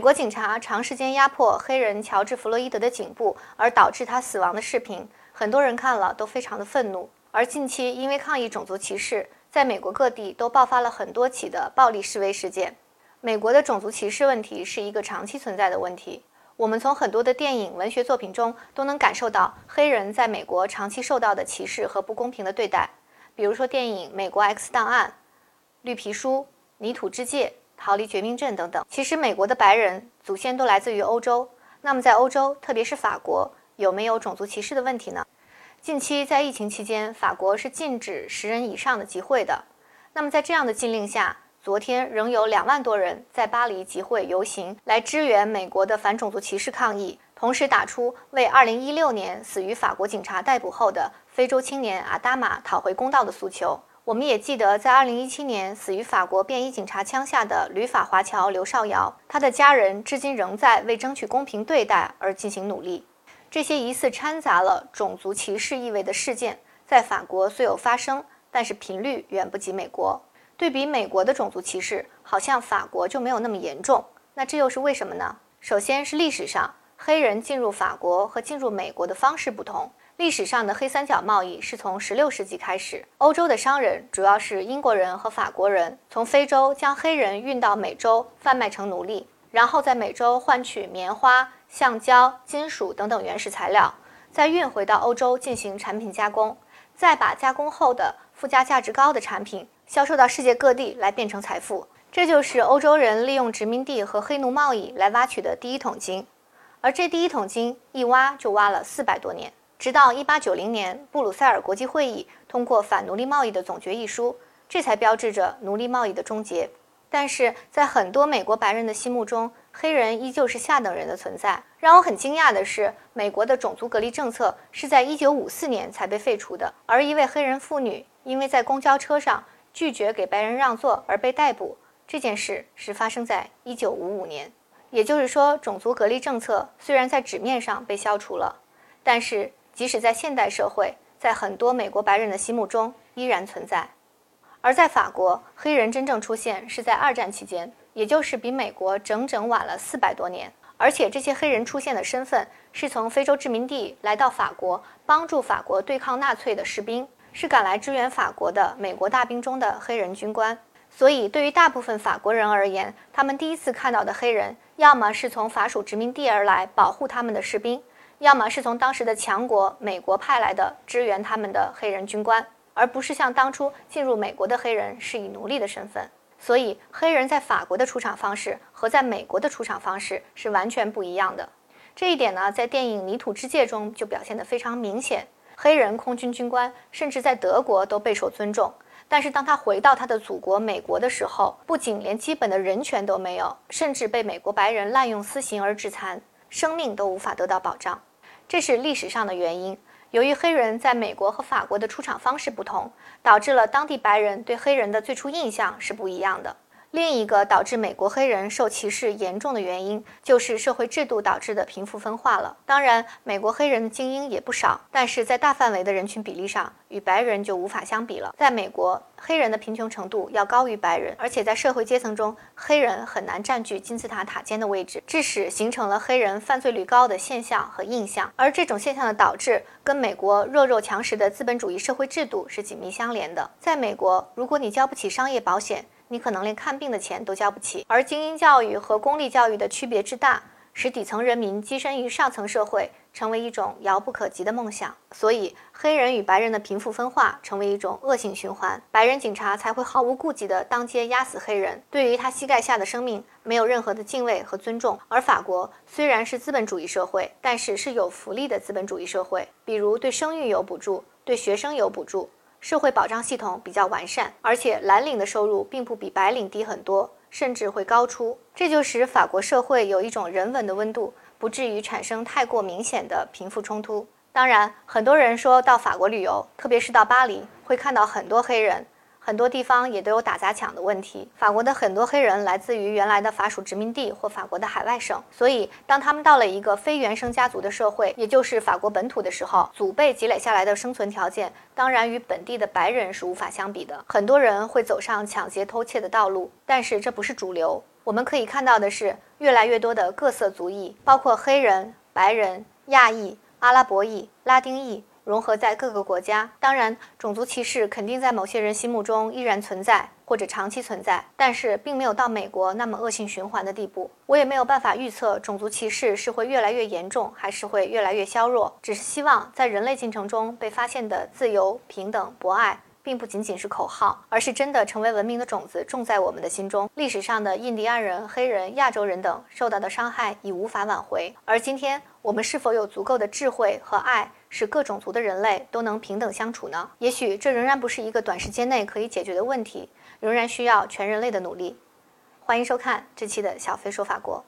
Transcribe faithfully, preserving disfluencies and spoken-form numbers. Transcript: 美国警察长时间压迫黑人乔治·弗洛伊德的颈部，而导致他死亡的视频，很多人看了都非常的愤怒。而近期因为抗议种族歧视，在美国各地都爆发了很多起的暴力示威事件。美国的种族歧视问题是一个长期存在的问题。我们从很多的电影、文学作品中都能感受到黑人在美国长期受到的歧视和不公平的对待，比如说电影《美国 X 档案》、《绿皮书》、《泥土之界》、逃离绝命镇等等。其实美国的白人祖先都来自于欧洲，那么在欧洲，特别是法国，有没有种族歧视的问题呢？近期在疫情期间，法国是禁止十人以上的集会的。那么在这样的禁令下，昨天仍有两万多人在巴黎集会游行，来支援美国的反种族歧视抗议，同时打出为二零一六年死于法国警察逮捕后的非洲青年阿达玛讨回公道的诉求。我们也记得，在二零一七年死于法国便衣警察枪下的旅法华侨刘少尧，他的家人至今仍在为争取公平对待而进行努力。这些疑似掺杂了种族歧视意味的事件，在法国虽有发生，但是频率远不及美国。对比美国的种族歧视，好像法国就没有那么严重。那这又是为什么呢？首先是历史上，黑人进入法国和进入美国的方式不同。历史上的黑三角贸易是从十六世纪开始，欧洲的商人主要是英国人和法国人，从非洲将黑人运到美洲，贩卖成奴隶，然后在美洲换取棉花、橡胶、金属等等原始材料，再运回到欧洲进行产品加工，再把加工后的附加价值高的产品销售到世界各地来变成财富。这就是欧洲人利用殖民地和黑奴贸易来挖取的第一桶金，而这第一桶金一挖就挖了四百多年。直到一八九零年，布鲁塞尔国际会议通过反奴隶贸易的总决议书，这才标志着奴隶贸易的终结。但是在很多美国白人的心目中，黑人依旧是下等人的存在。让我很惊讶的是，美国的种族隔离政策是在一九五四年才被废除的，而一位黑人妇女因为在公交车上拒绝给白人让座而被逮捕，这件事是发生在一九五五年。也就是说，种族隔离政策虽然在纸面上被消除了，但是即使在现代社会，在很多美国白人的心目中依然存在。而在法国，黑人真正出现是在二战期间，也就是比美国整整晚了四百多年。而且这些黑人出现的身份是从非洲殖民地来到法国，帮助法国对抗纳粹的士兵，是赶来支援法国的美国大兵中的黑人军官。所以对于大部分法国人而言，他们第一次看到的黑人，要么是从法属殖民地而来保护他们的士兵，要么是从当时的强国美国派来的支援他们的黑人军官，而不是像当初进入美国的黑人是以奴隶的身份。所以黑人在法国的出场方式和在美国的出场方式是完全不一样的。这一点呢，在电影《泥土之界》中就表现得非常明显。黑人空军军官甚至在德国都备受尊重，但是当他回到他的祖国美国的时候，不仅连基本的人权都没有，甚至被美国白人滥用私刑而致残，生命都无法得到保障。这是历史上的原因。由于黑人在美国和法国的出场方式不同，导致了当地白人对黑人的最初印象是不一样的。另一个导致美国黑人受歧视严重的原因，就是社会制度导致的贫富分化了。当然，美国黑人的精英也不少，但是在大范围的人群比例上，与白人就无法相比了。在美国，黑人的贫穷程度要高于白人，而且在社会阶层中，黑人很难占据金字塔塔尖的位置，致使形成了黑人犯罪率高的现象和印象。而这种现象的导致，跟美国弱肉强食的资本主义社会制度是紧密相连的。在美国，如果你交不起商业保险，你可能连看病的钱都交不起。而精英教育和公立教育的区别之大，使底层人民跻身于上层社会，成为一种遥不可及的梦想。所以黑人与白人的贫富分化成为一种恶性循环，白人警察才会毫无顾忌地当街压死黑人，对于他膝盖下的生命没有任何的敬畏和尊重。而法国虽然是资本主义社会，但是是有福利的资本主义社会，比如对生育有补助，对学生有补助，社会保障系统比较完善，而且蓝领的收入并不比白领低很多，甚至会高出。这就使法国社会有一种人文的温度，不至于产生太过明显的贫富冲突。当然，很多人说到法国旅游，特别是到巴黎，会看到很多黑人，很多地方也都有打砸抢的问题。法国的很多黑人来自于原来的法属殖民地或法国的海外省，所以当他们到了一个非原生家族的社会，也就是法国本土的时候，祖辈积累下来的生存条件，当然与本地的白人是无法相比的。很多人会走上抢劫偷窃的道路，但是这不是主流。我们可以看到的是，越来越多的各色族裔，包括黑人、白人、亚裔、阿拉伯裔、拉丁裔，融合在各个国家。当然，种族歧视肯定在某些人心目中依然存在，或者长期存在，但是并没有到美国那么恶性循环的地步。我也没有办法预测种族歧视是会越来越严重，还是会越来越削弱，只是希望在人类进程中被发现的自由、平等、博爱并不仅仅是口号，而是真的成为文明的种子，种在我们的心中。历史上的印第安人、黑人、亚洲人等受到的伤害已无法挽回，而今天我们是否有足够的智慧和爱，使各种族的人类都能平等相处呢？也许这仍然不是一个短时间内可以解决的问题，仍然需要全人类的努力。欢迎收看这期的小飞说法国。